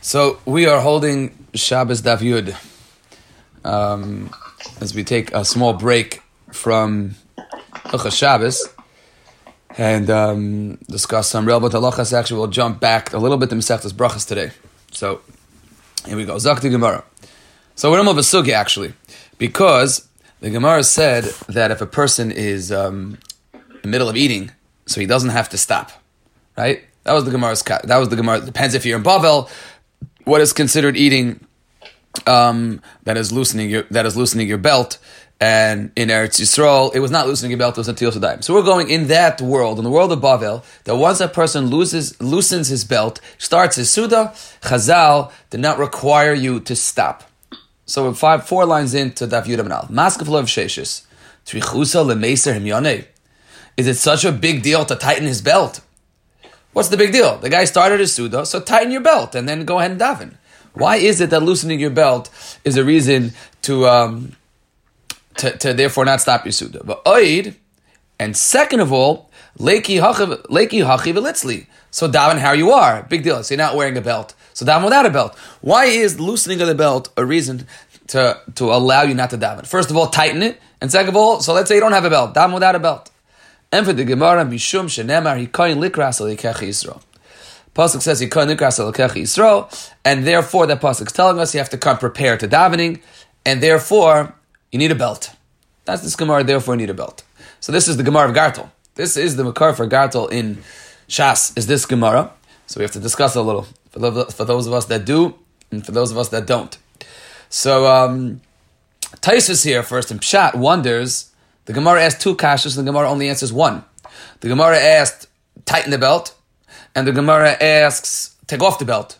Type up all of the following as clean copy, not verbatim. So we are holding Shabbos Daf Yud as we take a small break from Hilchos Shabbos and discuss some relevant halachas. Actually, we'll jump back a little bit to Masechtas Brachos today. So here we go. Zakti Gemara. So we're in the middle of a sugya actually, because the Gemara said that if a person is in the middle of eating, so he doesn't have to stop, right? That was the Gemara. Depends if you're in Bavel. What is considered eating? That is loosening your belt. And in Eretz Yisrael, it was not loosening your belt; it was a tiyos adayim. So we're going in that world, in the world of Bavel, that once a person loosens his belt, starts his Suda, Chazal did not require you to stop. So we're four lines into Daf Yud Amanal. Maskef Lov Sheishis Trichusa LeMeiser Himyonei. Is it such a big deal to tighten his belt? What's the big deal? The guy started his Suda, so tighten your belt and then go ahead and daven. Why is it that loosening your belt is a reason to therefore not stop your Suda? But oid, and second of all, leiki hachi velitzli. So daven how you are. Big deal. So you're not wearing a belt. So daven without a belt. Why is loosening of the belt a reason to allow you not to daven? First of all, tighten it. And second of all, so let's say you don't have a belt. Daven without a belt. And for the Gemara, Mishum Shenemar, Hikoyin Likras Alikechi Yisro. Pasuk says, Hikoyin Likras Alikechi Yisro, and therefore that Pasuk's telling us you have to come prepared to davening, and therefore you need a belt. That's this Gemara, therefore you need a belt. So this is the Gemara of Gartel. This is the Makar for Gartel in Shas, is this Gemara. So we have to discuss it a little, for those of us that do, and for those of us that don't. So, Taisus here first, and Pshat wonders. The Gemara asked two kashas, and the Gemara only answers one. The Gemara asked, tighten the belt, and the Gemara asks, take off the belt.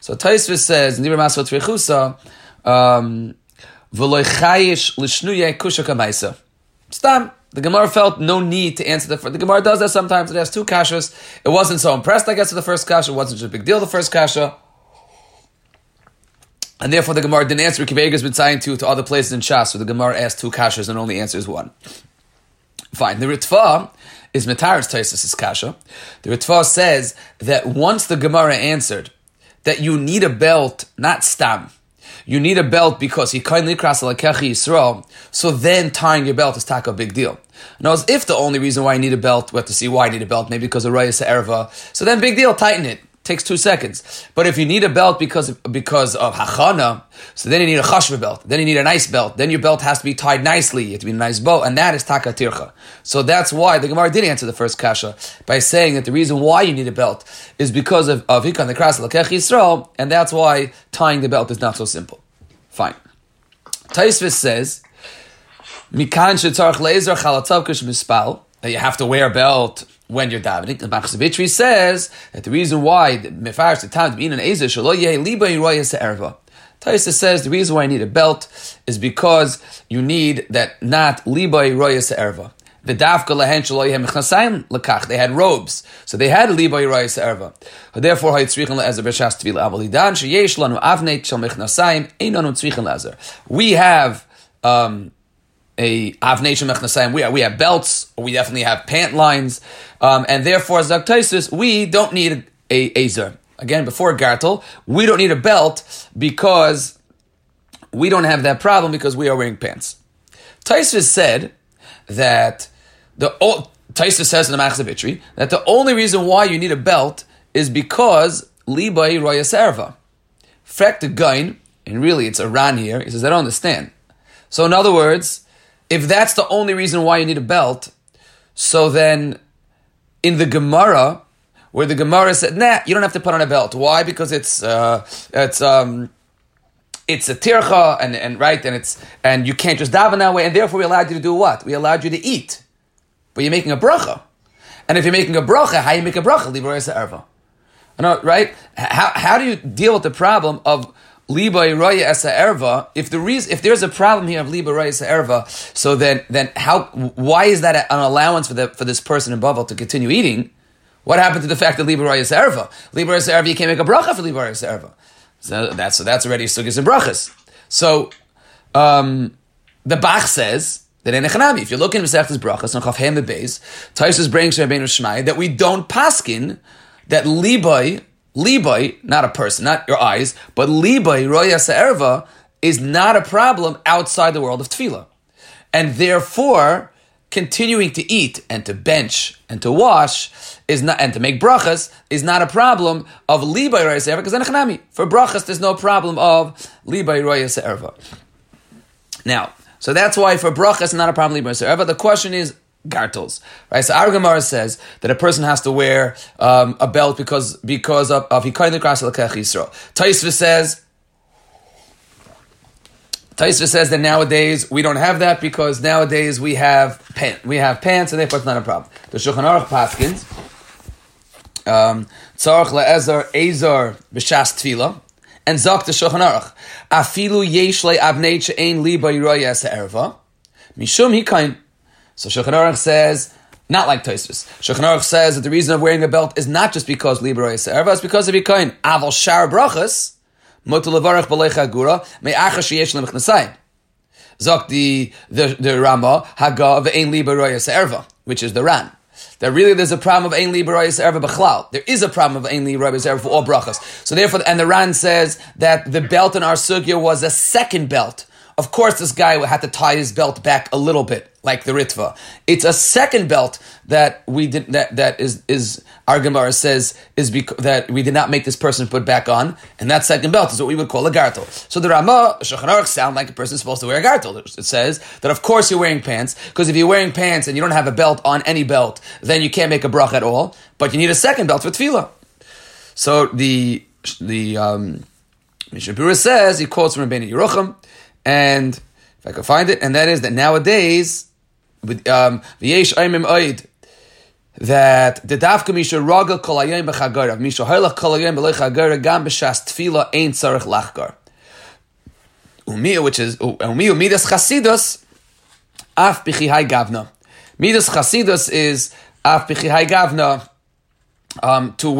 So Tosfos says, Nibra Masva Treichusa, V'lo Chayish L'shnuye Kusha Kamaisa. Stam. The Gemara felt no need to answer the Gemara does that sometimes. It has two kashas. It wasn't so impressed, I guess, with the first kasha. It wasn't such a big deal, the first kasha. And therefore, the Gemara didn't answer. Kiveig has been signed to other places in Shas, so the Gemara asked two kashas and only answers one. Fine. The Ritva is Metaris Taisus' kasha. The Ritva says that once the Gemara answered that you need a belt, not stam, you need a belt because he kindly crossed the Lakechi Yisrael, so then tying your belt is taka a big deal. Now, as if the only reason why you need a belt, we have to see why you need a belt, maybe because of Rayas Erva, so then big deal, tighten it. Takes 2 seconds. But if you need a belt because of hachana, so then you need a chashva belt. Then you need a nice belt. Then your belt has to be tied nicely. You have to be a nice bow. And that is taka tircha. So that's why the Gemara did answer the first kasha by saying that the reason why you need a belt is because of hikan the kras l'kech Yisrael, and that's why tying the belt is not so simple. Fine. Tosfos says, mikan shetzarach leizar chalatav kush mispal, that you have to wear a belt when you're davening. The Machzavitri says that the reason why mefarsh the time to be in an ezer shelo yeh liba yiroyes erva. Tosfos says the reason why I need a belt is because you need that not liba yiroyes erva. The dafka lehen shelo yeh mechnasayim lekach. They had robes, so they had liba yiroyes erva. Therefore, haytzrichen leezer b'shas tevila avolidan sheyesh lanu avnei shel mechnasayim einanu tzrichen leezer. We have a avnei shel mechnasayim. We have belts. We definitely have pant lines, and therefore, as Tosfos, we don't need a ezer. Again, before Gartel, we don't need a belt because we don't have that problem because we are wearing pants. Tosfos said that Tosfos says in the Machzavitri that the only reason why you need a belt is because libay royas erva. Frek the gain, and really it's a Ran here. He says I don't understand. So in other words, if that's the only reason why you need a belt, so then in the Gemara, where the Gemara said, nah, you don't have to put on a belt. Why? Because it's a tircha and you can't just daven that way, and therefore we allowed you to do what? We allowed you to eat. But you're making a bracha. And if you're making a bracha, how you make a bracha? Liboyes erva. Right? How do you deal with the problem of Liba Roya Esa Erva? If there's a problem here of Liba Roya Esa Erva, so then why is that an allowance for this person in Bavel to continue eating? What happened to the fact that Liba Roya Esa Erva? Liba Roya Esa Erva, you can't make a bracha for Liba Roya Esa Erva. So that's already sugis and brachas. So the Bach says that in Echanami, if you're looking at Mesechta's brachas on Chafhem the Beis, Tosfos brings Rabbeinu Shmai that we don't paskin that Liba Libai, not a person, not your eyes, but Libai, Roya Sa'erva, is not a problem outside the world of tefillah. And therefore, continuing to eat and to bench and to wash is not, and to make brachas is not a problem of Libai Roya Sa'erva, because enechanami. For brachas, there's no problem of Libai Roya Sa'erva. Now, so that's why for brachas, it's not a problem Libai Roya Sa'erva. The question is, gartels, right? So our Gemara says that a person has to wear a belt because of hikainu krasa l'kech Yisrael. Taisva says that nowadays we don't have that because nowadays we have pants, and therefore it's not a problem. The Shulchan Aruch paskins tzarich le'ezar ezar b'shas tefila, and zok the Shulchan Aruch afilu yesh le'avnei she'ein li ba'yiraya se'erva mishum hikainu. So Shulchan Aruch says, not like Tosfos. Shulchan Aruch says that the reason of wearing a belt is not just because Libra is Erva, it's because of Yikain. Aval Shar Brachas, Motu Levarach Balei Chagura, Me'acha Sheyesh Lemechnasayim. Zok the Rama, Haga Ve'ein Libra is Erva, which is the Ran. That really there's a problem of Ein Li Barayis Erva B'chlal. There is a problem of Ein Li Barayis Erva for all Brachas. So therefore, and the Ran says that the belt in our sugya was a second belt. Of course, this guy had to tie his belt back a little bit, like the Ritva. It's a second belt that we did. That is our Gemara says is that we did not make this person put back on, and that second belt is what we would call a gartel. So the Rama Shulchan Aruch sound like a person supposed to wear a gartel. It says that of course you're wearing pants, because if you're wearing pants and you don't have a belt on any belt, then you can't make a bracha at all. But you need a second belt for tefillah. So the Mishnah Berurah says, he quotes from Rabbeinu Yerucham. And if I could find it, and that is that nowadays, v'yesh aimim oid, that the dafka misha ragel kol hayom b'chagarav, misha haylach kol hayom b'lo chagarav, gam b'shas tefila ein tzarich lachgar. Umiu midas chasidus, af b'chihai gavna. Midas chasidus is af b'chihai gavna, to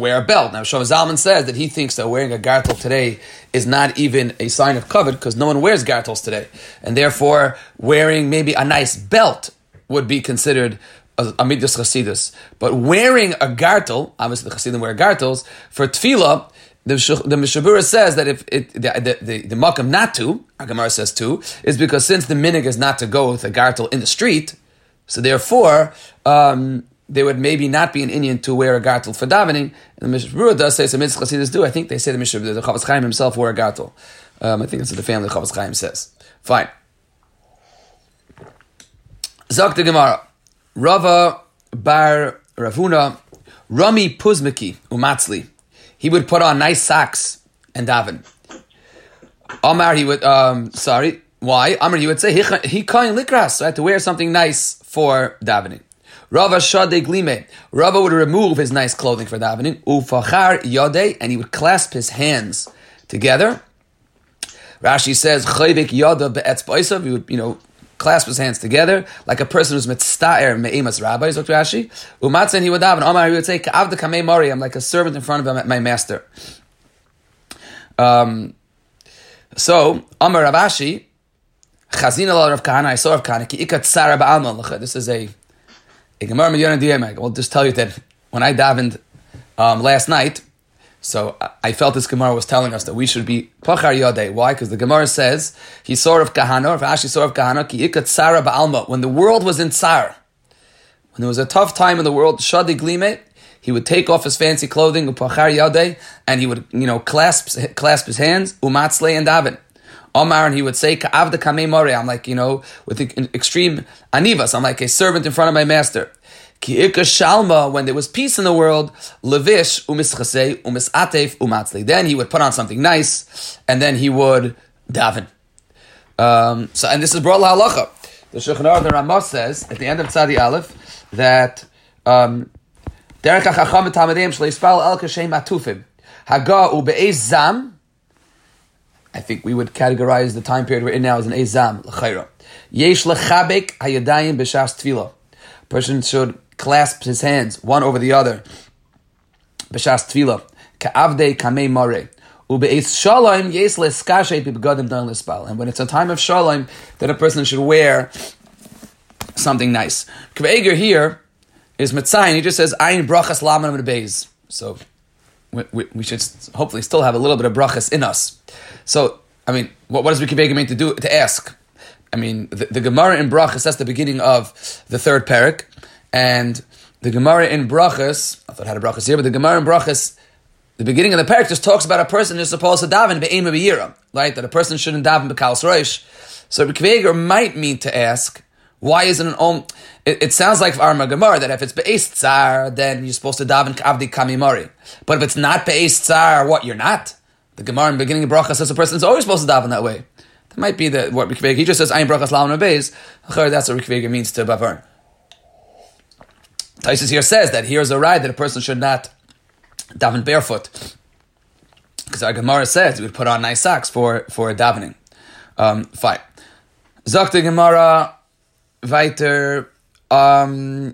wear a belt. Now, Shlomo Zalman says that he thinks that wearing a gartel today is not even a sign of kavod because no one wears gartels today. And therefore, wearing maybe a nice belt would be considered a midas chasidus. But wearing a gartel, obviously the chasidim wear gartels, for tefillah, the Mishabura says that if it, the makam not to, Agamara says to, is because since the minig is not to go with a gartel in the street, so therefore, there would maybe not be an Indian to wear a gartel for davening. And the Mishnah Berurah does say some mitzvah chassidus do. I think they say the Mishnah Berurah, the Chavaz Chaim himself wore a gartel. I think that's what the family of Chavaz Chaim says. Fine. Zok the Gemara. Rava bar Ravuna, Rami Puzmiki Umatzli. He would put on nice socks and daven. Amar he would say, Hikain likras. So I had to wear something nice for davening. Rava Shadei Glime. Rava would remove his nice clothing for davening. Ufachar Yodei, and he would clasp his hands together. Rashi says, Chayvik Yoda be'etz b'osav. He would, clasp his hands together like a person who's mitzta'er me'imas rabbi. He's looked at Rashi. Umatzen he would daven. Omar he would say, Ka'avda kamei mori. I'm like a servant in front of my master. So Amar Rav Ashi Chazin ala Rav Kahana. I saw Rav Kahana ki ikat tzara ba'alma l'cha. This is I'll just tell you that when I davened last night, so I felt this Gemara was telling us that we should be pachar yodei. Why? Because the Gemara says, he saw Rav Kahana, Rav Ashi saw Rav Kahana, ki ikat tzara ba'alma. When the world was in tzar, when there was a tough time in the world, shadi glime, he would take off his fancy clothing, upachar yodei, and he would, clasp his hands, umatzle and daven. Omar, and he would say, Ka'avda kamei more. I'm like, with extreme anivas. I'm like a servant in front of my master. Ki'ika shalma, when there was peace in the world, levish umischasei umisatef umatzli. Then he would put on something nice, and then he would daven. And this is brought lahalacha. The Shulchan Aruch, the Rama says, at the end of Tzadi Aleph, that derech hachacham v'talmidim shleispal el kashem atufim. Haga ube'ez zam. I think we would categorize the time period we're in now as an ezam, l'chayra. Yesh lechabek hayadayim b'shas tefila. Person should clasp his hands one over the other. B'shas tefila. Ka'avdei kamei mare. Ube'ez shalom yesh leskashet b'begadim dan l'spal. And when it's a time of shalom, then a person should wear something nice. K've'eger here is metzayin. He just says, ayin brachas laman v'beiz. So we should hopefully still have a little bit of brachas in us. So, I mean, what does Ricky Begum mean to ask? I mean, the Gemara in brachas, that's the beginning of the third parak, and the Gemara in brachas, I thought I had a brachas here, but the Gemara in brachas, the beginning of the parak just talks about a person who's supposed to daven be'ema be'yira, right? That a person shouldn't daven be'kalas roish. So Ricky Begum might mean to ask, why isn't an om? It sounds like our Gemara that if it's be'es tzar, then you're supposed to daven k'avdi kamimari. But if it's not be'es tzar, what, you're not? The Gemara in the beginning of bracha says a person's always supposed to daven that way. That might be the what Ricky Begum, he just says, ayin brachas la'am be'ez. That's what Ricky Begum means to Bavarn. Taisus here says that here's a right that a person should not daven barefoot. Because our Gemara says we would put on nice socks for davening. Fine. Zokta Gemara... Weiter, again,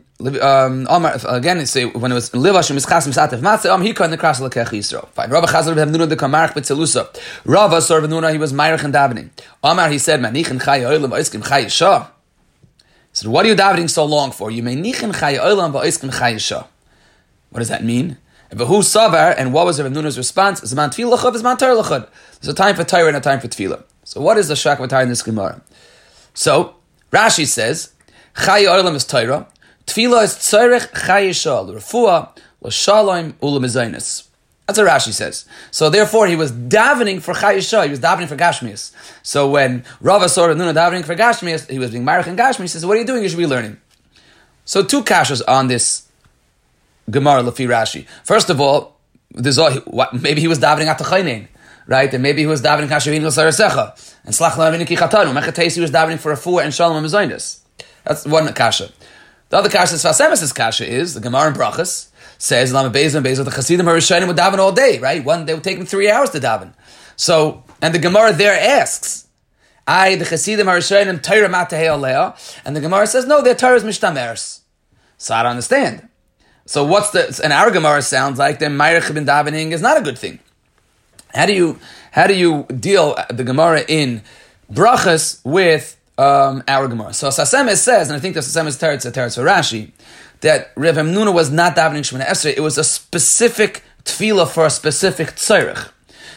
say when it was live Hashem is chasm satif matzeh. He couldn't cross the lekech Yisrael. Fine. Rava Chazal Rav Hamnuna the kamarch b'tzelusa. Rava saw Rav Hamnuna, he was meirich and davening. He said, "Manichin chay olam va'iskim chay yisha." He said, "What are you davening so long for? You manichin chay olam va'iskim chay yisha." What does that mean? Who savar? And what was Rav Hamnuna's response? Zman tefillah lachod, zman Torah lachod. There's a time for Torah and a time for tefillah. So what is the shak v'tayr in this Gemara? So Rashi says, Chai Olam is Torah, Tefillah is Tzorech Chai Yishal, Refuah, L'Shalom, U'L'Mezainis. That's what Rashi says. So therefore, he was davening for Chai Yishal, he was davening for Gashmias. So when Rava saw Rav Hamnuna davening for Gashmias, he was being Marich and Gashmias, he says, what are you doing? You should be learning. So two kashas on this Gemara Lefi Rashi. First of all, maybe he was davening at the Chaynein. Right, and maybe he was davening Kashavin Sarasecha and Slach Lavin Kichatanu. Mechatesi was davening for a four and Shalom Mizainis. That's one kasha. The other kasha is Fasemis's kasha is the Gemara in Brachas says Lama Bezim Bezim the Chasidim Harishanim would daven all day. Right, one day would take them 3 hours to daven. So and the Gemara there asks, "I the Chasidim Harishanim Torah Matehei Aleah," and the Gemara says, "No, their Torah is Mishtameres." So I don't understand. So what's the? And our Gemara sounds like the Meirich bin davening is not a good thing. How do you deal the Gemara in Brachas with our Gemara? So Sasemes says, and I think the Sasemes teretz for Rashi, that Rav Hamnuna was not davening Shemona Esrei. It was a specific tefillah for a specific tzorech.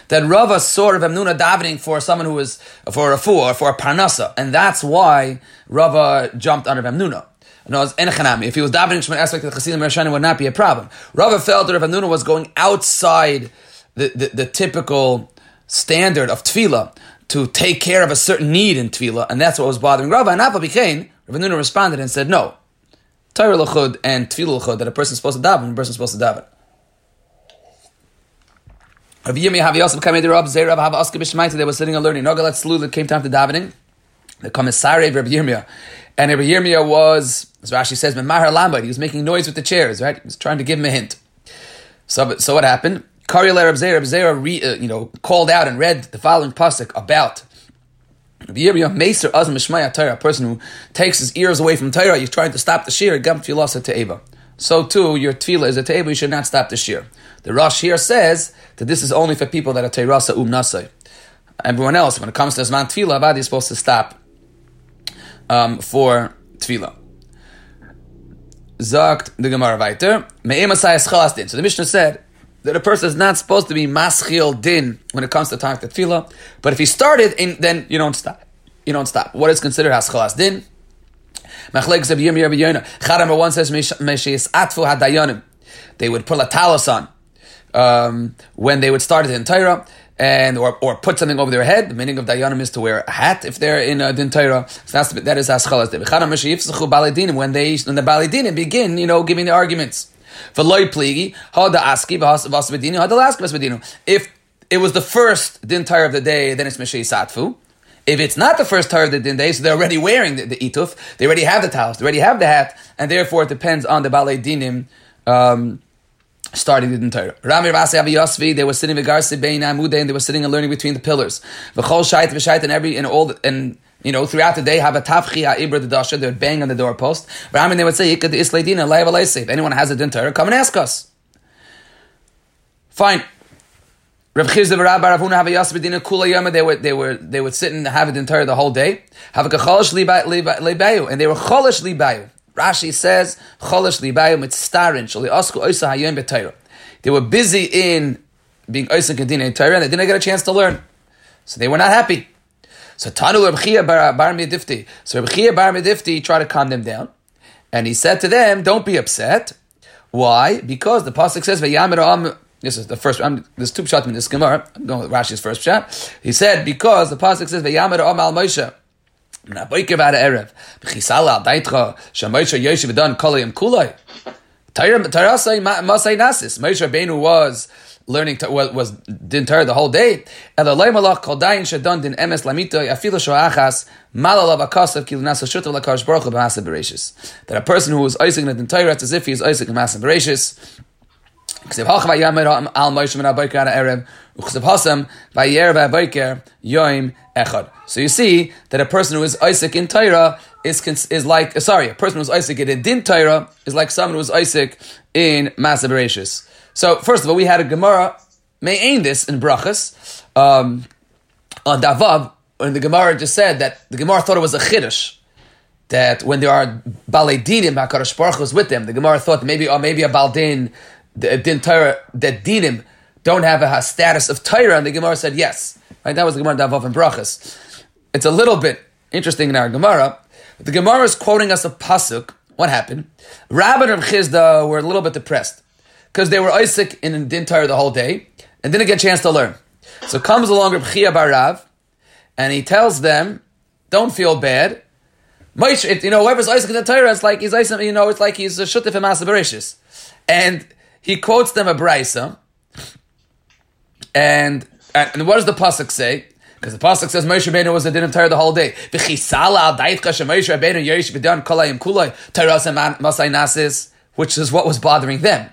That Rava saw Rav Hamnuna davening for someone who was for a refuah or for a parnasa, and that's why Rava jumped on Rav Hamnuna. No, if he was davening Shemona Esrei, the Chasidim Rishonim would not be a problem. Rava felt that Rav Hamnuna was going outside the typical standard of tefillah to take care of a certain need in tefillah, and that's what was bothering Rava. And Rav Hamnuna responded and said, no, Torah l'chud and tefillah l'chud, that a person's supposed to daven, a person's supposed to daven. Rav Yirmiya, Yosef, Kamei, Rav Zera, Rav Hava, Aske, Bishmaite, they were sitting and learning. Nogalat Slu, that came time to davening, the commissary of Rav Yirmiya. And Rav Yirmiya was, as Rashi says, Memahar Lambad, he was making noise with the chairs, right? He was trying to give him a hint. So what happened? Kariyel Reb Zera, called out and read the following pasuk about Reb Yirmiya Meiser Az Mishmaya Torah, a person who takes his ears away from Torah. He's trying to stop the shir. Gam tefilasa te'eva. So too, your tefillah is a te'eva. You should not stop the shir. The Rosh here says that this is only for people that are teirasa umnasai. Everyone else, when it comes to zman tefillah, Avadi is supposed to stop for tefillah. Zakt the Gemara weiter. Me'emasai eschas din. So the Mishnah said that a person is not supposed to be maschil din when it comes to time to tefillah, but if he started, then you don't stop. You don't stop. What is considered haschalas din? Machlekes Reb Yirmiya Reb Yona. Chad number one says mesheis atfu hadayanim. They would put a talis on when they would start the Torah, and or put something over their head. The meaning of dayanim is to wear a hat if they're in din Torah. So that is haschalas din. Chad number sheifzuchu baladinim when the baladinim begin, giving the arguments. If it was the first din Torah of the day, then it's Meshei Satfu. If it's not the first Torah of the din day, so they're already wearing the ituf, they already have the talis, they already have the hat, and therefore it depends on the Balei Dinim starting the din Torah. Rami Ravasi Avi Yosvi, they were sitting with Garsi Bein Amudei, and they were sitting and learning between the pillars. V'chol Shait V'Shait throughout the day, have a tafchi ha'ibra the dasha. They would bang on the doorpost. Ramin, they would say, "Yikad islay dina laiv alaysif." If anyone has a din Torah, come and ask us. Fine. Rav Chisda Rav Ada Barava have a yasib dina kula yama. They would sit and have a din Torah the whole day. Have a kacholish libayu, and they were cholish libayu. Rashi says cholish libayu mitstarin shali asku oisa hayom b'Torah. They were busy in being Oisek and Dina and Torah, and they didn't get a chance to learn. So they were not happy. So Tanu Rav Chia bar Medifti. So Rav Chia bar Medifti tried to calm them down. And he said to them, don't be upset. Why? Because the Pasuk says, this is the first, there's two pshat in this Gemara. I'm going with Rashi's first pshat. He said, because the Pasuk says, Vayamer Al Moshe. Moshe Rabbeinu was learning, was din Torah the whole day. That a person who is Isaac in the Torah, it's as if he is Isaac in Maaseh Bereishis. So you see that a person who is Isaac in Torah a person who is Isaac in Din Torah is like someone who is Isaac in Maaseh Bereishis. So first of all, we had a Gemara me'ain this in Brachas on Davav, when the Gemara just said that the Gemara thought it was a chiddush, that when there are baledinim, HaKadosh Baruch Hu is with them. The Gemara thought maybe a baldin, the din Torah, that dinim don't have a status of Torah, and the Gemara said yes. Right? That was the Gemara Davav and Brachas. It's a little bit interesting in our Gemara. The Gemara is quoting us a pasuk. What happened? Rav and Rav Chisda were a little bit depressed, because they were Isaac in Din Torah the whole day and didn't get a chance to learn. So comes along Rav Chia bar Rav, and he tells them, don't feel bad. Whoever's Isaac in the Torah, it's like he's Isaac, it's like he's a Shutef and Maaseh Bereishis. And he quotes them a Braisa. And what does the Pasuk say? Because the Pasuk says Moshe Rabbeinu was in Din Torah the whole day. Which is what was bothering them.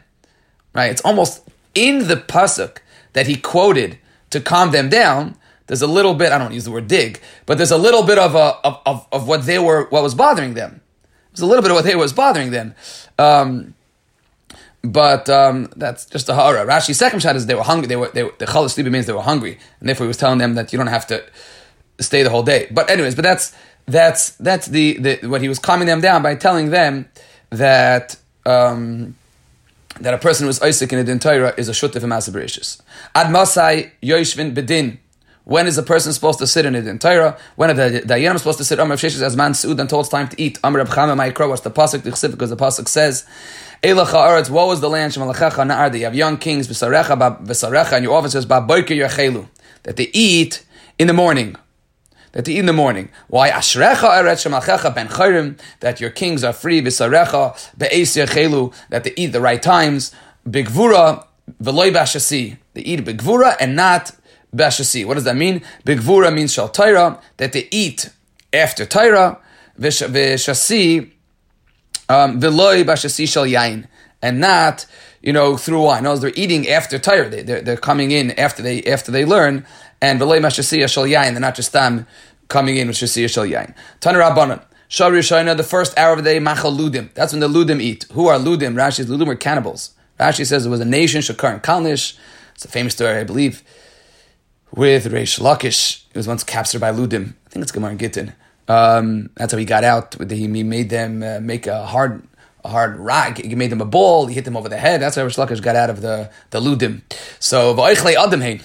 Right, it's almost in the pasuk that he quoted to calm them down. There's a little bit—I don't use the word "dig," but there's a little bit of what was bothering them. There's a little bit of was bothering them. But that's just a horror. Rashi's second shot is they were hungry. The chalash sleepy means they were hungry, and therefore he was telling them that you don't have to stay the whole day. But anyways, that's what he was calming them down by telling them that. That a person who is Isaac in a Din Torah is a Shutef and Maaseh Bereishis. Ad Masai Yoshvin Bedin. When is a person supposed to sit in a Din Torah? When are the Dayanim supposed to sit? Amr of Sheshes as man Suud until it's time to eat. Amr of Chama Maikra. What's the Pasuk? Because the Pasuk says, Eilacha Aretz, woe is the land, Shemalachacha Na'ar. You have young kings, B'sarecha, and your officers, Ba'boiker Yachelu. That they eat in the morning. Why Ashrecha Eretz Shemachecha Ben Chayrim, that your kings are free, B'sarecha, Be'es Yechelu, that they eat the right times, B'gvura, V'loy B'ashasi, they eat B'gvura and not B'ashasi. What does that mean? B'gvura means Shal Torah, that they eat after Torah, V'shasi, V'loy B'ashasi Shal Yain, and not, through wine. No, they're eating after Torah, they're coming in after they learn, and v'lei mashasiyah shal yain, they're not just coming in with shasiyah shal yain. Taner Rabbanan, Shor Rishonah, the first hour of the day, machal ludim. That's when the ludim eat. Who are ludim? Rashi's ludim are cannibals. Rashi says it was a nation, Shakar and Kalnish. It's a famous story, I believe, with Reish Lakish. He was once captured by ludim. I think it's Gemara Gittin. That's how he got out. He made them make a hard rock. He made them a ball. He hit them over the head. That's how Reish Lakish got out of the ludim. So v'oichlei adam hein.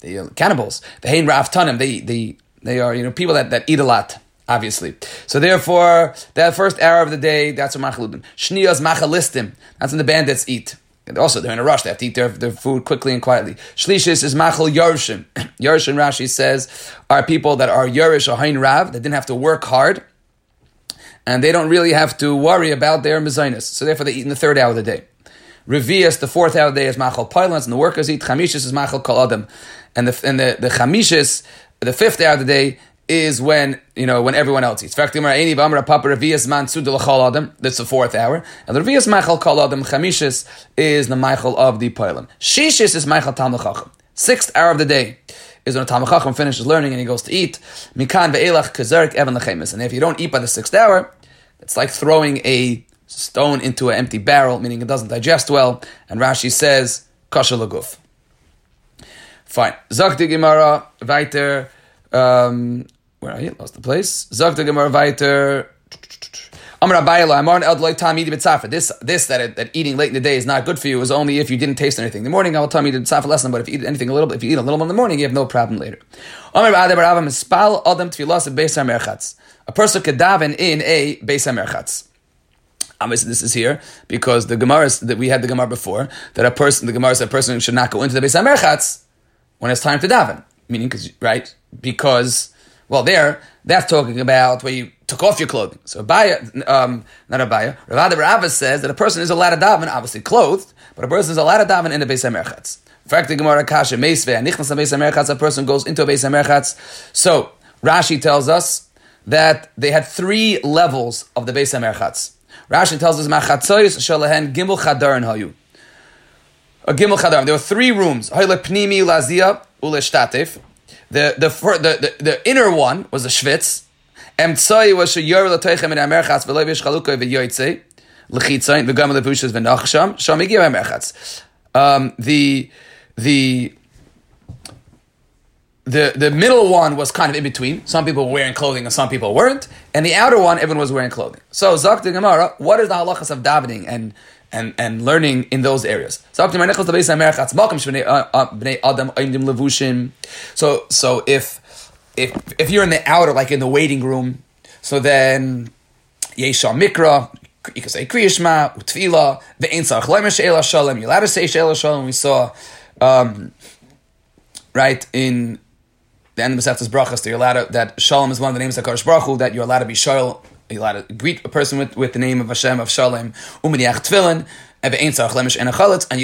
The cannibals, the hein raf tanim, they are people that eat a lot, obviously. So therefore, that first hour of the day, that's what machaludim. Shniyos machalistim, that's when the bandits eat. And also, they're in a rush; they have to eat their food quickly and quietly. Shlishis is machal yorshim. Yorshim, Rashi says, are people that are yorish or hein rav, that didn't have to work hard, and they don't really have to worry about their mezainis. So therefore, they eat in the third hour of the day. Revius, the fourth hour of the day, is machal pylons, and the workers eat. Chamishis is machal kol adam, and the chamishis, the fifth hour of the day, is when everyone else eats. That's the fourth hour, and the revius machal kol adam, chamishis is the machal of the pylon. Shishis is machal talmid chacham. Sixth hour of the day is when a talmid chacham finishes learning and he goes to eat. Mikan ve'elach kazarik evan lechemes, and if you don't eat by the sixth hour, it's like throwing a stone into an empty barrel, meaning it doesn't digest well. And Rashi says, kasha l'guf. Fine. Zog the Gemara weiter. Where are you? Lost the place. Zog the Gemara weiter. This that eating late in the day is not good for you is only if you didn't taste anything in the morning. I will tell you to tzafat lesson, but if you eat a little in the morning, you have no problem later. A person could daven in a Beis HaMerchatz. This is here because the Gemara that we had the Gemara before that a person should not go into the Beis HaMerchatz when it's time to daven. Meaning, that's talking about where you took off your clothing. So Rav Ada Barava says that a person is allowed to daven, obviously clothed, but a person is allowed to daven in the Beis HaMerchatz. In fact, the Gemara kasha meisveh nichnas Beis HaMerchatz, a person goes into a Beis HaMerchatz. So Rashi tells us that they had three levels of the Beis HaMerchatz. Rashi tells us machatzoyis shalahen gimel chadarin hayu. A gimel chadarim. There were three rooms. Hayle pnimi lazia uleshtatif. The inner one was a shvitz. Emtsoi was sheyor l'toichem in amerchatz v'loy v'shchalukoi v'yoytzei l'chitzayin v'gam l'pushas v'nachsham shamigiv amerchatz. The middle one was kind of in between. Some people were wearing clothing and some people weren't. And the outer one, everyone was wearing clothing. So, Zakti Gemara, what is the halachas of davening and learning in those areas? So if you're in the outer, like in the waiting room, so then Yesha Mikra, you can say Kriya Shema, Utfila, Ve'en Sarach Lemesh Eila Shalem, you're allowed to say Sheila Shalem. We saw, in the end of the Masechtas Brachos, that Shalom is one of the names of Hakadosh Baruch Hu, that you're allowed to be Shalom, you're allowed to greet a person with the name of Hashem, of Shalom, Umediach Tefillin, and you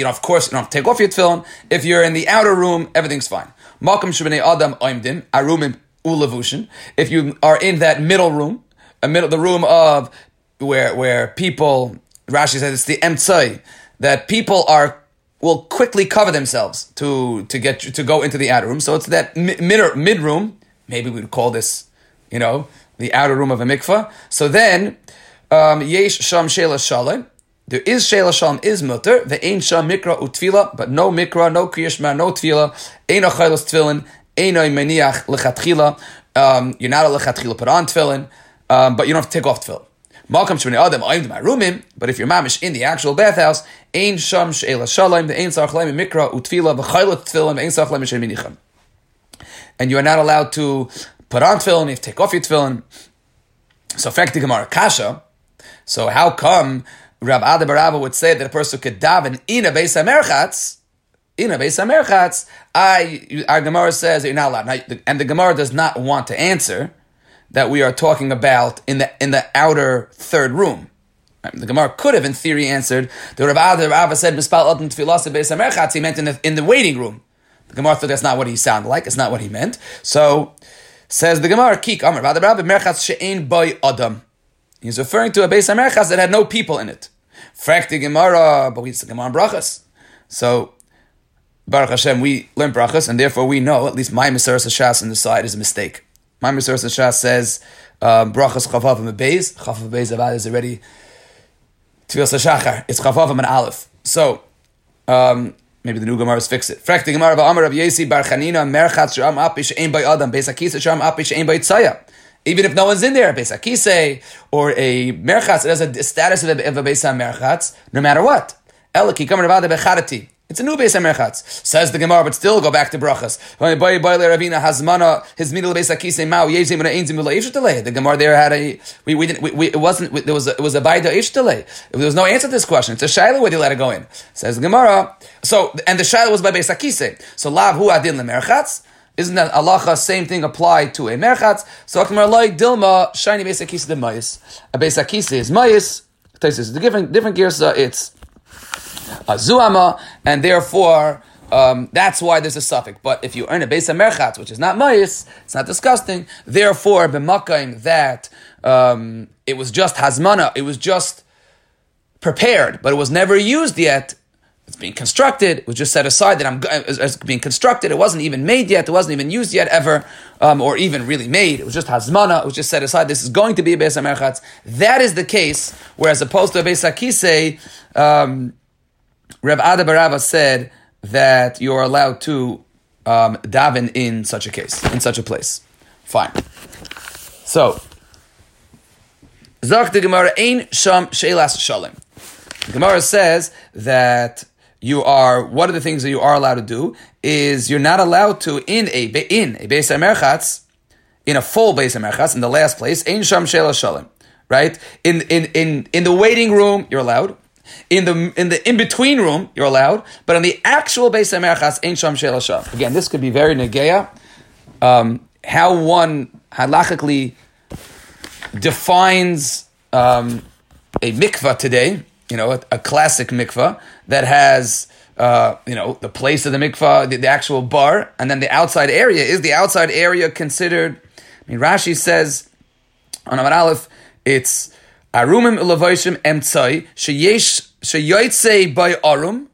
don't, of course, you don't have to take off your Tefillin. If you're in the outer room, everything's fine. If you are in that middle room, the room of where people, Rashi says it's the Emtzai, that people will quickly cover themselves to get you to go into the outer room. So it's that mid room. Maybe we'd call this, the outer room of a mikveh. So then, yesh sham sheila shalom. There is sheila shalom is mutter. The ein sham mikra utfila, but no mikra, no kriya shema, no tefila. Ein achaylos tefillin, ein maniach lechatchila. You're not a lechatchila put on tefillin, but you don't have to take off tefillin. Malcolm Shmini Adam, I'm my roomim, but if you're mamish in the actual bathhouse, Ain Sham Sheila Shalom, the Ain Sarchlaim Mikra, Utfila, Bachailat Tfilim, Ain Sarchlaim Sheminicham. And you are not allowed to put on tefillin, you have to take off your tefillin. So, fact the Gemara kasha. So, how come Rav Ada Barava would say that a person could daven in a Beis HaMerchatz? In a Beis HaMerchatz, our Gemara says that you're not allowed. Now, and the Gemara does not want to answer that we are talking about in the outer third room. The Gemara could have, in theory, answered the Rav Ada Barava said mispal adam tefillah beis hamerchatz. He meant in the waiting room. The Gemara thought that's not what he sounded like. It's not what he meant. So says the Gemara, Kik Amar Rav Ada Barava merchatz she'ein by adam. He's referring to a beis hamerchatz that had no people in it. Frak the Gemara, but we said Gemara brachas. So Baruch Hashem, we learn brachas, and therefore we know at least my Maseres Shas on the side is a mistake. My Mitzrayim Shas says, brachas chavav and beis. Chavav beis avad is already tefillas hashachar. It's chavav and aleph. So, maybe the new Gemara's fix it. Frak the Gemara va'amar Rav Yosi bar Chanina merchatz sham apish ein by adam beis hakisei sham apish ein by tzaya. Even if no one's in there, a beis hakisei or a merchatz, it has a status of a beis hamerchatz, no matter what. Eliki kamer vada becharati. It's a new Beis HaMerchatz. Says the Gemara, but still go back to brachas. The Gemara there had a we didn't we it wasn't we, there was a bayda ish delay. There was no answer to this question. It's a shayla where they let it go in. Says the Gemara. So and the shayla was by Beis HaKisei. So lav hu adin lemerchatz. Isn't that halacha same thing applied to a merchatz? So Gemara like dilma shiny Beis HaKisei the mayis. A Beis HaKisei is mayis. It's different gears. It's Azuama, and therefore that's why there's a suffix. But if you earn a Beis HaMerchatz, which is not mayis, it's not disgusting. Therefore, b'makayim that it was just hazmana, it was just prepared, but it was never used yet. It's being constructed. It was just set aside that it's being constructed. It wasn't even made yet. It wasn't even used yet ever, or even really made. It was just hazmana. It was just set aside. This is going to be a Beis HaMerchatz. That is the case. Whereas opposed to a Beis HaKisei, Rav Ada Barava said that you are allowed to daven in such a case, in such a place. Fine. So, Zach the Gemara ein sham shelas shalem. Gemara says that you are, one of the things that you are allowed to do is you're not allowed to in a Beis HaMerchatz, in a full Beis HaMerchatz, in the last place, ein sham shelas shalem, right? In the waiting room you're allowed. In the in-between room you're allowed, but on the actual Beis HaMerchatz ein sham shelas shalem. Again, this could be very negeya, how one halachically defines a mikvah today, you know, a classic mikvah that has, you know, the place of the mikvah, the actual bar, and then the outside area. Is the outside area considered? I mean, Rashi says on Amar Aleph, it's arumim ulavayshim emtzai sheyotzei by arum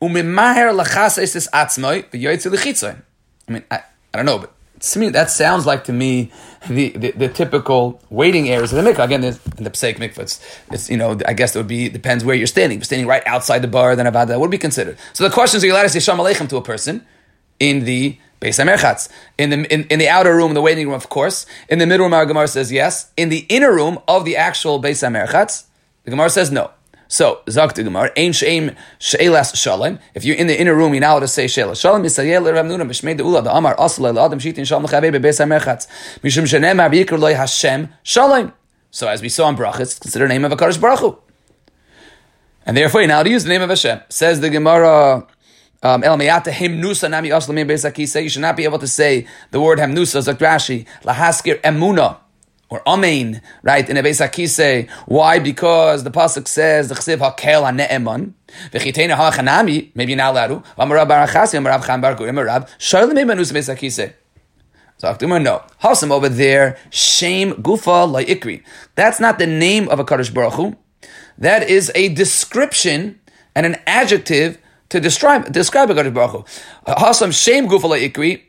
umimaher lachasais es atzmai v'yotzei lechitzai. I mean, I don't know, but to me, that sounds like to me the typical waiting areas of the mikvah. Again, in the Pesach mikvah, it's you know, I guess it would be, depends where you're standing. If you're standing right outside the bar, then about that would be considered. So the question is, are you allowed to say Shalom Aleichem to a person in the Beis HaMerchatz? In the outer room, the waiting room, of course. In the middle room, our Gemara says yes. In the inner room of the actual Beis HaMerchatz, the Gemara says no. So, Zok to Gemara, Ein Sheim She'elas Shalem. If you're in the inner room, you're not allowed to say She'elas Shalem. Yisayel Rav Hamnuna, B'shmei De'ula, Da'amar, Asla, L'adam, Shitin, Shalom, L'chavei, Be'beis HaMerchatz. Mishum She'nemar, B'yikr Loi Hashem, Shalem. So, as we saw in Brachas, it's considered the name of Hakadosh Baruch Hu. And therefore, you're not allowed to use the name of Hashem. Says the Gemara, El Meyata, Himnusa, Nami, Asla, Mir, Beis HaKisei. You should not be able to say the word Himnusa, Zok Rashi, Lahaskir, Emunah, or amen, right? In a Beis HaKisei. Why? Because the pasuk says the chesiv hakel haneeman v'chiteinu hachanami. Maybe you're not allowed to. Amar Rava bar Mechasya, Amar Rav Chaim bar Gurim, Amar Rav Shalom Emanus Beis HaKisei. So Akduma, no. Hasam over there. Shem gufa la'ikri. That's not the name of a Hakadosh Baruch Hu. That is a description and an adjective to describe a Hakadosh Baruch Hu. Hasam Shem gufa la'ikri.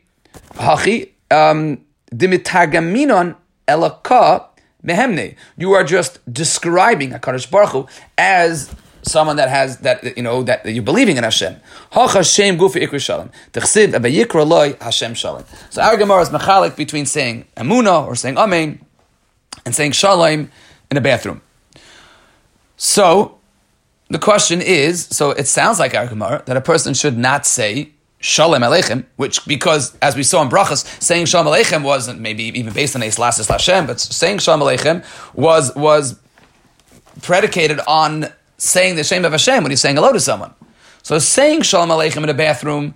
Hachi dimitagaminon. Elaka mehemne. You are just describing HaKadosh Baruch Hu as someone that has that, you know, that you're believing in Hashem. Ha Hashem gufi ikri shalom. T'chsiv eba yikra loy Hashem shalom. So our Gemara is mechalik between saying emuna or saying amen and saying shalom in a bathroom. So the question is, so it sounds like our Gemara that a person should not say Shalom Aleichem, which, because as we saw in Brachas, saying Shalom Aleichem wasn't maybe even based on Eis Lasis Hashem, but saying Shalom Aleichem was predicated on saying the shame of Hashem when he's saying hello to someone. So saying Shalom Aleichem in a bathroom,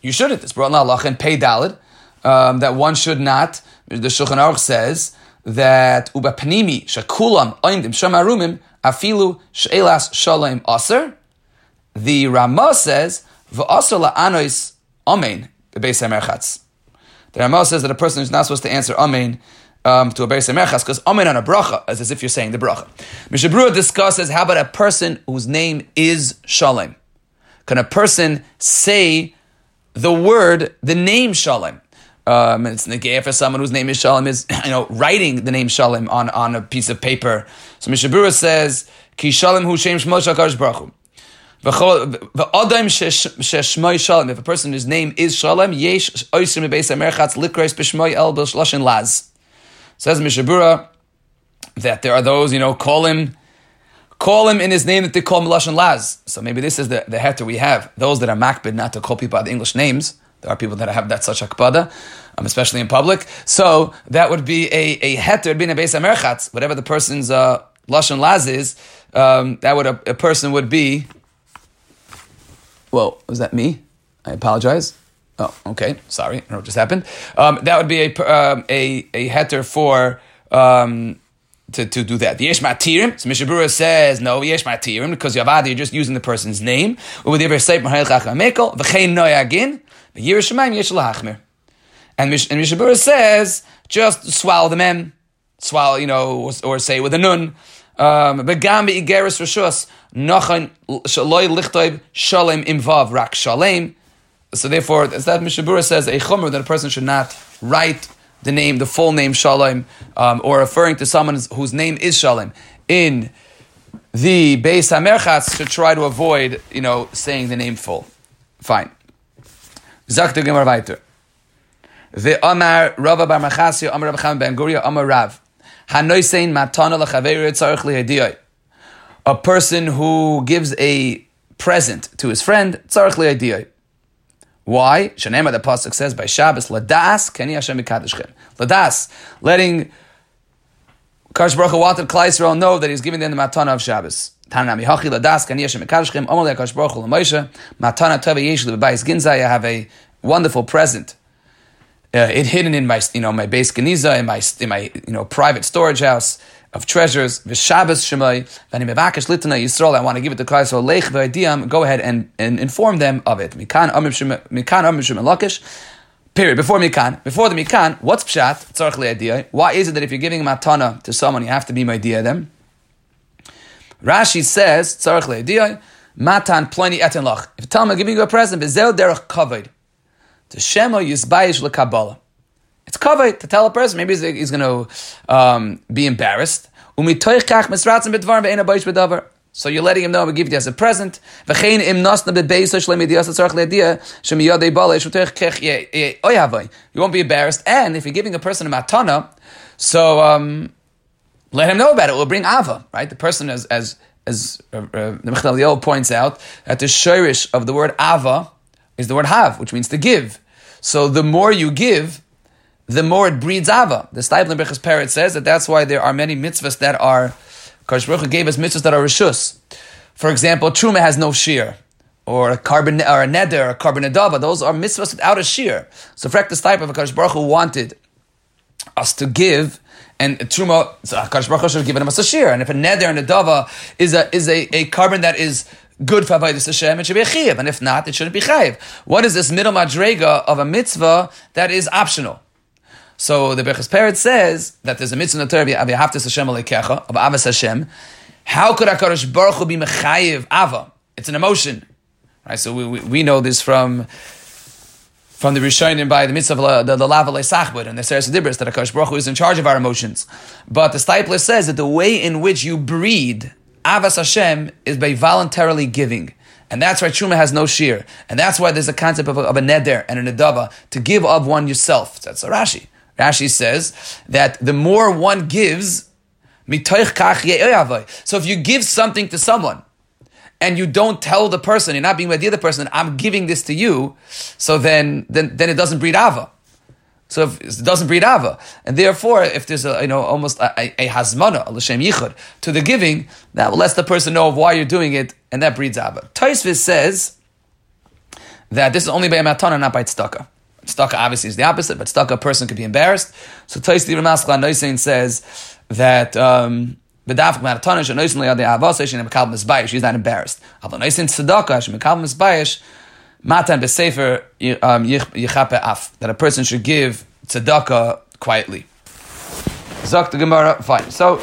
you shouldn't. It's brought in Halach and Pei Daled, that one should not. The Shulchan Aruch says that Uba Panimi Shakulam Oimdim Shamarumim Afilu She'elas Shalom Aser. The Rama says V'asr la'anois amen the Beis HaMerchatz. The Rama says that a person is not supposed to answer amen to a Beis HaMerchatz because amen on a bracha is as if you're saying the bracha. Mishabura discusses how about a person whose name is Shalem. Can a person say the word, the name Shalem? And it's negay for someone whose name is Shalem is, you know, writing the name Shalem on a piece of paper. So Mishabura says Ki Shalem hu shem shmo shel HaKadosh Baruch Hu. If a person whose name is Shalem, yesh oisim beis hamerchatz likros b'shmoi el b'shlashin laz. Says Mishabura that there are those, you know, call him in his name that they call Melashin Laz. So maybe this is the heter we have. Those that are makbid not to call people by the English names. There are people that have that such akpada, especially in public. So that would be a heter being a beis hamerchatz. Whatever the person's Lashon Laz is, that would a person would be. Whoa, was that me? I apologize. Oh, okay, sorry, I don't know what just happened. That would be a heter for to do that. The yesh matirim. So Mishnah Berurah says no yesh matirim because you're just using the person's name. And Mishnah Berurah says just swallow the mem, swallow, you know, or say with a nun. Begam beigeres reshus nachon shaloi lichtoib shalem imvav rak shalem. So therefore, as that Mishabura says, a chumra that a person should not write the name, the full name shalem, or referring to someone whose name is shalem in the Beis HaMerchatz should try to avoid, you know, saying the name full. Fine. Zakta gemar weiter. The Amar Rava bar Mechasya Amar Rav Chaim ben Guria Amar Rav. Hanoisein matana l'chaveiro tzarich lihadiyoi. A person who gives a present to his friend, tzarich lihadiyoi. Why? Shanema, the pasuk says by Shabbos, ladas keni Hashem mikadeshchem. Ladas, letting Kadosh Baruch Hu wanted Klal Yisrael know that he's giving them the matana of Shabbos. Tanami hachi ladas keni Hashem mikadeshchem. Omer Kadosh Baruch Hu leMoshe, matana tova yesh li b'bayis ginzai. I have a wonderful present. It hidden in my, my base geniza, in my private storage house of treasures. V'shabbos shemai v'ani mevakesh litana Yisrael. I want to give it to Klal Yisrael. Leich v'adiam. Go ahead and inform them of it. Mikan amim shem lakish. Period. Before the mikan. What's pshat? Tzarich le'adiyah. Why is it that if you're giving matana to someone, you have to be me'adiyah them? Rashi says tzarich le'adiyah matan ploni etin lach. If Talmud giving you a present, b'zeh derech kavod. To shema yisbayish lekabala. It's kavod to tell a person. Maybe he's going to be embarrassed. So you're letting him know we give it as a present. You won't be embarrassed. And if you're giving a person a matana, so let him know about it. It will bring ava, right? The person, as the Mechal Yol points out, that the shorish of the word ava is the word hav, which means to give. So the more you give, the more it breeds ava. The Stiblen Berchus Parrot says that's why there are many mitzvahs that are, Kadosh Baruch Hu gave us mitzvahs that are reshus. For example, truma has no shear, or a neder, or a carbon adava. Those are mitzvahs without a shear. So for this type of Kadosh Baruch Hu wanted us to give, and truma, Kadosh Baruch Hu should have given us a shear. And if a neder and a dava is a carbon that is good for Avodas Hashem, it should be a chiyev, and if not, it shouldn't be chayev. What is this middle madrega of a mitzvah that is optional? So the Berchus Parrot says that there's a mitzvah in the Torah of V'ahavta Hashem Alekecha, of Avas Hashem. How could HaKadosh Baruch Hu be mechayev Ava? It's an emotion, right? So we know this from the Rishonim by the mitzvah of the Lava Le'Sachbud and the Seres Dibris that HaKadosh Baruch Hu is in charge of our emotions. But the Stipler says that the way in which you breed Avas Hashem is by voluntarily giving. And that's why Truma has no shear. And that's why there's a concept of a neder and a nedava, to give of one yourself. That's a Rashi. Rashi says that the more one gives, mitoich kach ye'oyavoy. So if you give something to someone, and you don't tell the person, you're not being with the other person, I'm giving this to you, so then it doesn't breed Ava. So if it doesn't breed Ava, and therefore, if there's almost a hazmana, a l'shem yichud, to the giving, that will let the person know of why you're doing it, and that breeds Ava. Tosfos says that this is only by a matana, not by tzedakah. Tzedakah obviously is the opposite, but tzedakah, a person could be embarrassed. So Tosfos Ibn Maslan Noisein says that bedafik matana she'noisin le'adei avos she'nem kalb misbayish. He's not embarrassed. Avon noisein tzedakah she'nem kalb misbayish. Matan b'sefer yichape af, that a person should give tzedakah quietly. Zok the Gemara, fine. So,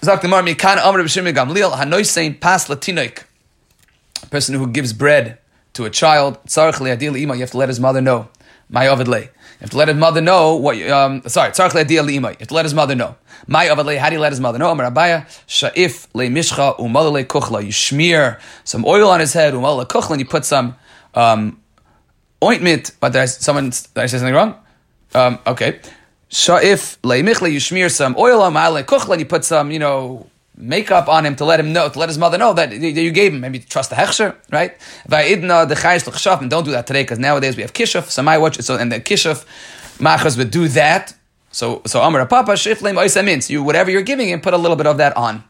Zok the Gemara, mikan amr b'shim gamliel hanoisein pas latinoik. A person who gives bread to a child, tzarich le'adil le'ima, you have to let his mother know. My ovid lei. You have to let his mother know what tzarich le'adil le'ima. You have to let his mother know. My ovid lei, how do you let his mother know? Amar Abaya, sha'if le'mishcha u'mal le'kuchla. You smear some oil on his head, u'mal le'kuchla, and you put some ointment. But did I say something wrong? Okay. Sha'if le'michla, you smear some oil on u'mal le'kuchla, and you put some, makeup on him to let him know, to let his mother know that you gave him. Maybe trust the hechsher, right? And don't do that today, because nowadays we have kishuf. So my watch, so and the kishuf machas would do that. So Amar Papa shifleim oisamins. You whatever you're giving him, put a little bit of that on.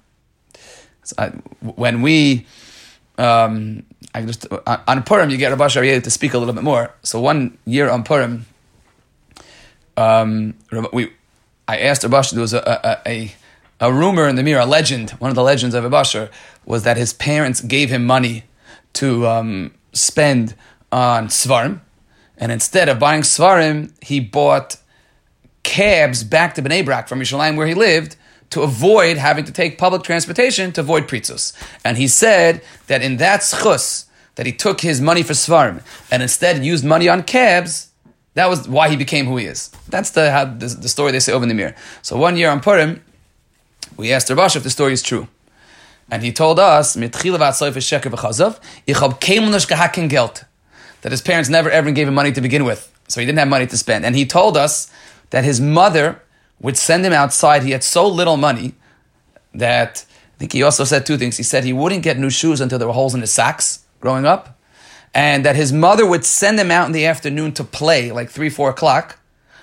So when we, on Purim you get Rabbi Sharyeh to speak a little bit more. So one year on Purim, I asked Rabbi Sharyeh, there was a rumor in the Mir, a legend, one of the legends of Abashar, was that his parents gave him money to spend on Svarim. And instead of buying Svarim, he bought cabs back to Bnei Brak from Yerushalayim where he lived to avoid having to take public transportation, to avoid Pritzos. And he said that in that schus, that he took his money for Svarim and instead used money on cabs, that was why he became who he is. That's the story they say over in the Mir. So one year on Purim, we asked Rav Asher if the story is true. And he told us, that his parents never ever gave him money to begin with. So he didn't have money to spend. And he told us that his mother would send him outside. He had so little money that, I think he also said two things. He said he wouldn't get new shoes until there were holes in his socks growing up, and that his mother would send him out in the afternoon to play, like 3, 4 o'clock,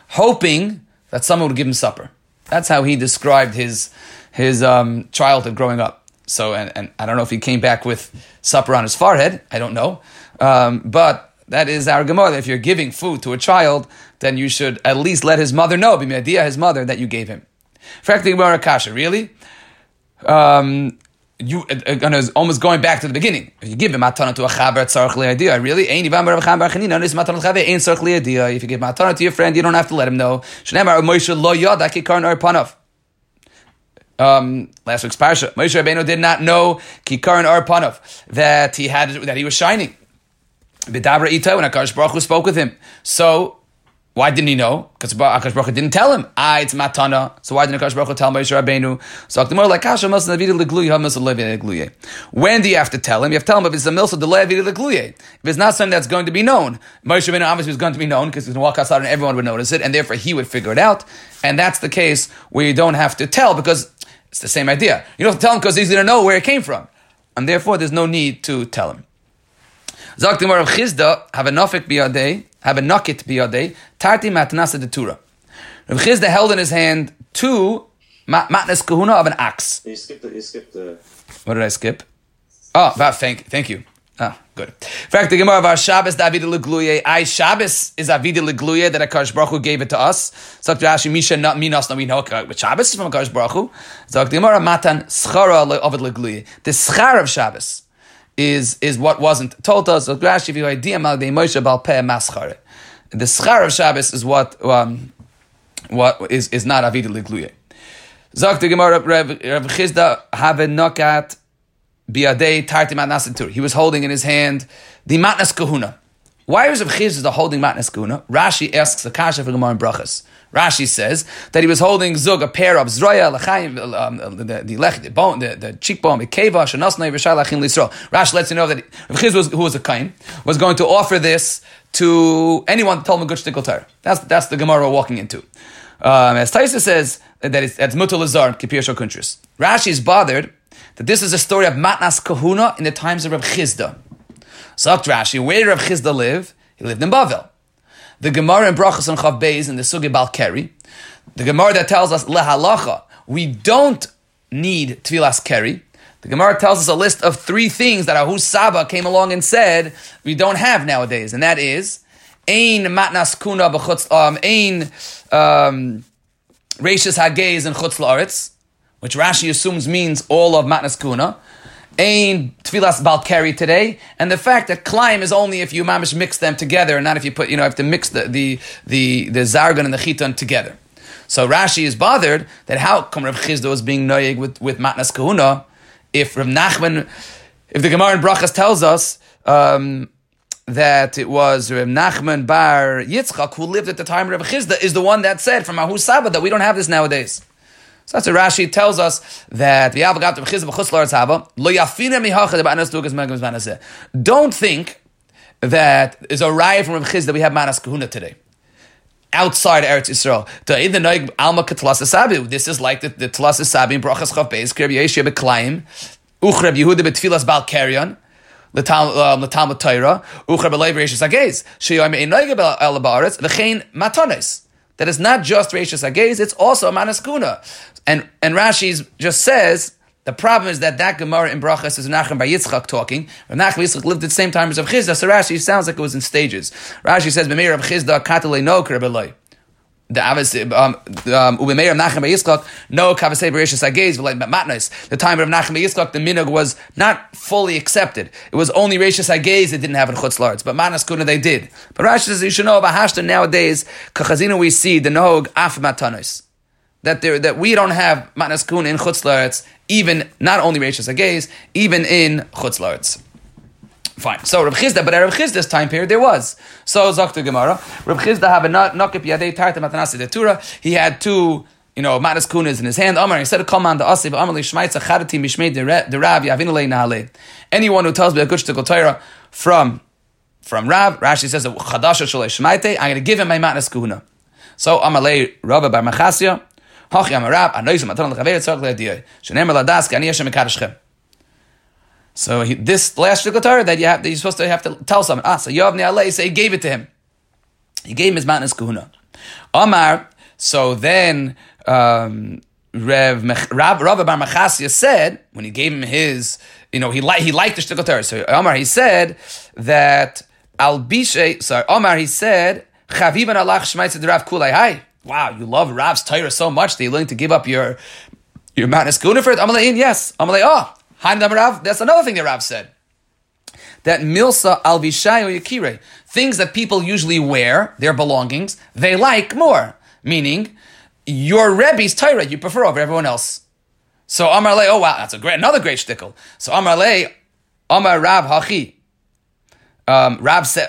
hoping that someone would give him supper. That's how he described his childhood growing up. So, and I don't know if he came back with supper on his forehead. I don't know. But that is our Gemara. If you're giving food to a child, then you should at least let his mother know, b'miadia, his mother, that you gave him. Frankly, Gemara kasha, really? Almost going back to the beginning. If you give him matana to a chaver, tzarich li'adiyah, really? If you give matana to your friend, you don't have to let him know. Last week's parsha, Moshe Rabbeinu did not know kikaron or panav, that he was shining. B'dabra ito, when Hakadosh Baruch Hu spoke with him. So why didn't he know? Because Hakadosh Baruch Hu didn't tell him. It's matana. So why didn't Hakadosh Baruch Hu tell Moshe Rabbeinu? So more like kasha milsa nevidu legluye, milsa levi legluye. When do you have to tell him? You have to tell him if it's a milsa levi legluye. If it's not something that's going to be known, Moshe Rabbeinu obviously was going to be known because he's going to walk outside and everyone would notice it, and therefore he would figure it out. And that's the case where you don't have to tell because it's the same idea. You don't have to tell him because he's going to know where it came from, and therefore there's no need to tell him. Zok Timor Rav Chisda have a nafik biyadei. Have a nakit biyadei, tarti matnasa de Torah. Rav Chisda held in his hand 2 matnas kahuna of an ox. You skipped the... What did I skip? Oh, thank you. Ah, good. In fact, the Gemara of our Shabbos da avida legluye. Shabbos is avida legluye that Hakadosh Baruch Hu gave it to us. So to Rashi, Misha not minas no we know with Shabbos from Hakadosh Baruch Hu. So the Gemara matan schara le'ovid legluye. The schar of Shabbos is what wasn't told us. The schar of Shabbos is what is not avida legluye. Zok the Gemara Rav Chisda have a nokat biyadei tarti matnas de Torah. He was holding in his hand the matnas kahuna. Why was Rav Chisda holding matnas kahuna? Rashi asks the kasha for Gemara and brachas. Rashi says that he was holding zug, a pair of zroya, l'chaim, the cheekbone, the keva, shenasnei v'shai lachin l'israel. Rashi lets you know that Rav Chisda, who was a kain, was going to offer this to anyone that told him a good shtickle Torah. That's the Gemara we're walking into. As Taisa says, that's mutal azar, kipir shokuntris. Rashi is bothered that this is a story of matnas kahuna in the times of Rav Chisda. So up to Rashi, where did Rav Chisda live? He lived in Bavel. The Gemara in Brachos and Chav Beis in the Sugi Balkeri, the Gemara that tells us lehalacha, we don't need Tvilas Keri. The Gemara tells us a list of 3 things that Ahu Saba came along and said we don't have nowadays, and that is ein matnas kuna b'chutz ein reishis hageis in chutz laaretz, which Rashi assumes means all of matnas kuna. Ain Tfilas Balkari today, and the fact that klaim is only if you mamish mix them together, and not if you put, have to mix the zargon and the chiton together. So Rashi is bothered that how come Rav Chisda was being noyeg with matnas kahuna, if Rav Nachman, if the Gemara in Brachas tells us that it was Rav Nachman bar Yitzchok who lived at the time of Rav Chisda is the one that said from Ahu Saba that we don't have this nowadays. So that's what Rashi tells us, that don't think that it's a raya from Rav Chisda that we have Manas Kahuna today. Outside Eretz Yisrael. This is like the Tlas Esabi in Brachas Chav Beis, Kreb Yeshia B'Klaim, Uchreb Yehuda B'Tfilas Balkarion, L'Talmud Torah, Uchreb Alev Reishis Ageiz, Sheyoyim Einoig El Ba'aretz, V'chein Matones. That is not just Reishis Ageiz, it's also Manas Kahuna. And Rashi just says, the problem is that Gemara in Brachas is Nachem by Yitzchak talking. Rav Nachman Yitzchak lived at the same time as Rav Chisda, so Rashi sounds like it was in stages. Rashi says, B'meir Rav Chisda katalei no k'rebeloi. The U'b'meir Rav Nachman by Yitzchak no kavasei b'reishis hageiz v'leit matnos. The time of Rav Nachman by Yitzchak, the minhag was not fully accepted. It was only reishis hageiz they didn't have in chutz laaretz, but matnas kahuna they did. But Rashi says, you should know about Hashda nowadays, kachazina we see the nohag af matanos. That we don't have matnas kahuna in chutz laaretz, even not only reishis hageiz, even in chutz laaretz. Fine. So Rav Chisda, but at Rav Chisda's time period there was. So Zakta Gemara, Rav Chisda have a nakip yadei tarta matanasi de Torah. He had 2, matnas kahunas in his hand. Amar, he said a command to us, Amar li shmaitza charati mishmei de Rav Yavinu lei nahale. Anyone who tells me a good shtickle Torah from Rav, Rashi says that chadasha shalei shmaite. I'm going to give him my matnas kahuna. So Amar le Rava bar Mechasya. So this last shikla Torah that you're supposed to have to tell someone. So Yoavne Alei, so he gave it to him. He gave him his matnas kahuna. Omar, so then Rava bar Mechasya said, when he gave him his, he liked the shikla Torah. So Omar, he said that Chavivan alach shmaitzid Rav kulei hai. Wow, you love Rav's Torah so much that you're willing to give up your matnas kahuna for it? Amalein, yes. Amalei, oh. That's another thing that Rav said. That milsa alvishai o yakire, things that people usually wear, their belongings, they like more. Meaning, your Rebbe's Torah you prefer over everyone else. So Amar le, oh wow, that's another great shtickle. So Amar le, Amar Rav hachi. Rav said,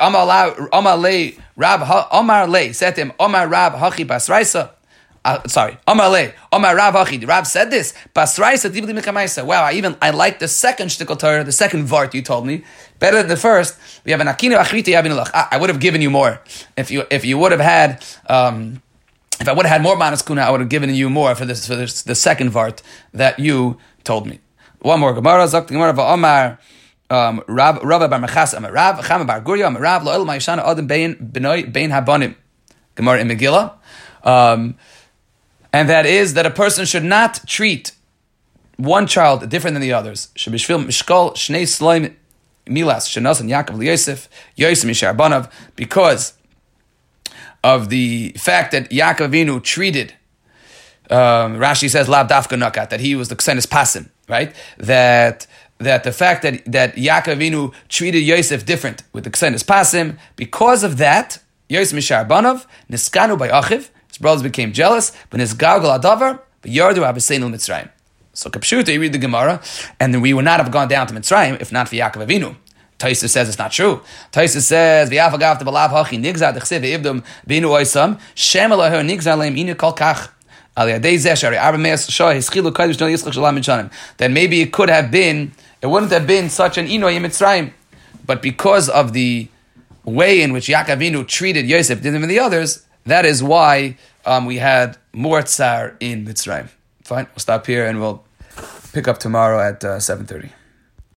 said to him, Amar Rav hachi basraisa. Omar Rav Hachi. Rav said this. Wow, I like the second shtickle Torah, the second vart you told me, better than the first. We have an akina achriti yabin lach. I would have given you more if you would have had. If I would have had more manas kuna, I would have given you more for this the second vart that you told me. One more Gemara. Zok Gemara va'Omar. Rava bar Mechasya. Amar Rav Chama bar Gurya. Amar Rav lo'el ma'ishana adam bein habanim. Gemara in Megillah. And that is that a person should not treat one child different than the others. Because of the fact that Yaakov Avinu treated, Rashi says, that he was the Ksenis Pasim, right? That the fact that Yaakov Avinu treated Yosef different with the Ksenis Pasim, because of that, Yosef Mishar Banov, Niskanu by Achiv, his brothers became jealous, but his gargal adavar, but yardu abaseinu Mitzrayim. So kapshuta, you read the Gemara, and then we would not have gone down to Mitzrayim if not for Yaakov Avinu. Tosfos says it's not true. Tosfos says v'yafagav tebalav hachi nigzad dechsev ve'ibdom binu oisam shem eloher nigzad leim inu kol kach al yadei zeh shari arba me'as shoy hischilu kodesh no yischach shalam mitzrayim. Then maybe it wouldn't have been such an inoy in Mitzrayim, but because of the way in which Yaakov Avinu treated Yosef different than the others. That is why we had more tsar in Mitzrayim. Fine, we'll stop here and we'll pick up tomorrow at 7:30.